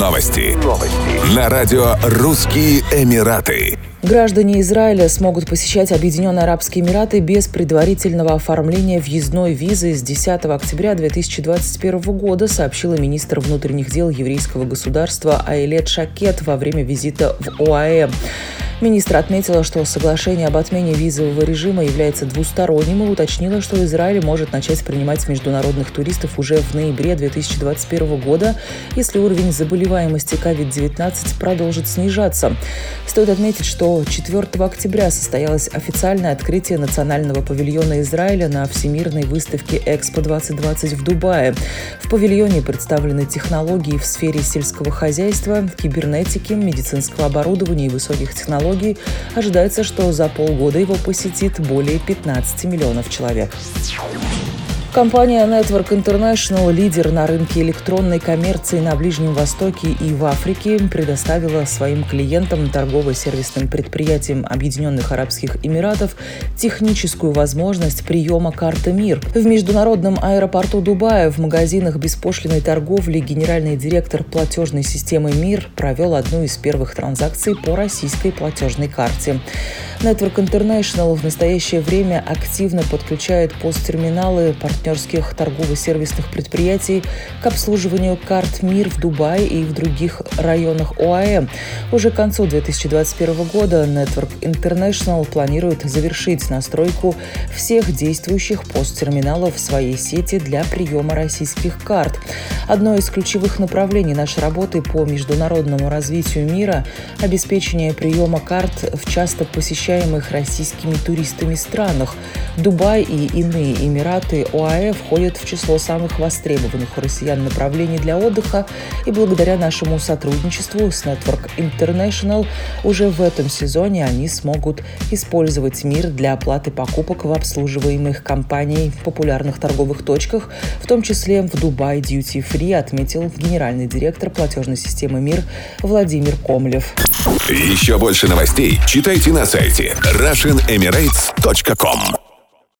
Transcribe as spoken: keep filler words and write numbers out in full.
Новости. Новости. На радио «Русские Эмираты». Граждане Израиля смогут посещать Объединенные Арабские Эмираты без предварительного оформления въездной визы с десятого октября две тысячи двадцать первого года, сообщила министр внутренних дел еврейского государства Айлет Шакет во время визита в ОАЭ. Министр отметила, что соглашение об отмене визового режима является двусторонним, и уточнила, что Израиль может начать принимать международных туристов уже в ноябре две тысячи двадцать первого года, если уровень заболеваемости ковид девятнадцать продолжит снижаться. Стоит отметить, что четвертого октября состоялось официальное открытие Национального павильона Израиля на Всемирной выставке Экспо двадцать двадцать в Дубае. В павильоне представлены технологии в сфере сельского хозяйства, кибернетики, медицинского оборудования и высоких технологий. Ожидается, что за полгода его посетит более пятнадцати миллионов человек. Компания Network International, лидер на рынке электронной коммерции на Ближнем Востоке и в Африке, предоставила своим клиентам, торгово-сервисным предприятиям Объединенных Арабских Эмиратов, техническую возможность приема карты МИР. В международном аэропорту Дубая в магазинах беспошлинной торговли генеральный директор платежной системы МИР провел одну из первых транзакций по российской платежной карте. Network International в настоящее время активно подключает посттерминалы партнерских торгово-сервисных предприятий к обслуживанию карт МИР в Дубае и в других районах ОАЭ. Уже к концу две тысячи двадцать первого года Network International планирует завершить настройку всех действующих посттерминалов в своей сети для приема российских карт. Одно из ключевых направлений нашей работы по международному развитию мира – обеспечение приема карт в часто посещаемых российскими туристами странах. Дубай и иные Эмираты ОАЭ входят в число самых востребованных у россиян направлений для отдыха, и благодаря нашему сотрудничеству с Network International уже в этом сезоне они смогут использовать МИР для оплаты покупок в обслуживаемых компанией популярных торговых точках, в том числе в Дубай Duty Free, отметил генеральный директор платежной системы МИР Владимир Комлев. Еще больше новостей читайте на сайте рашн эмирейтс точка ком.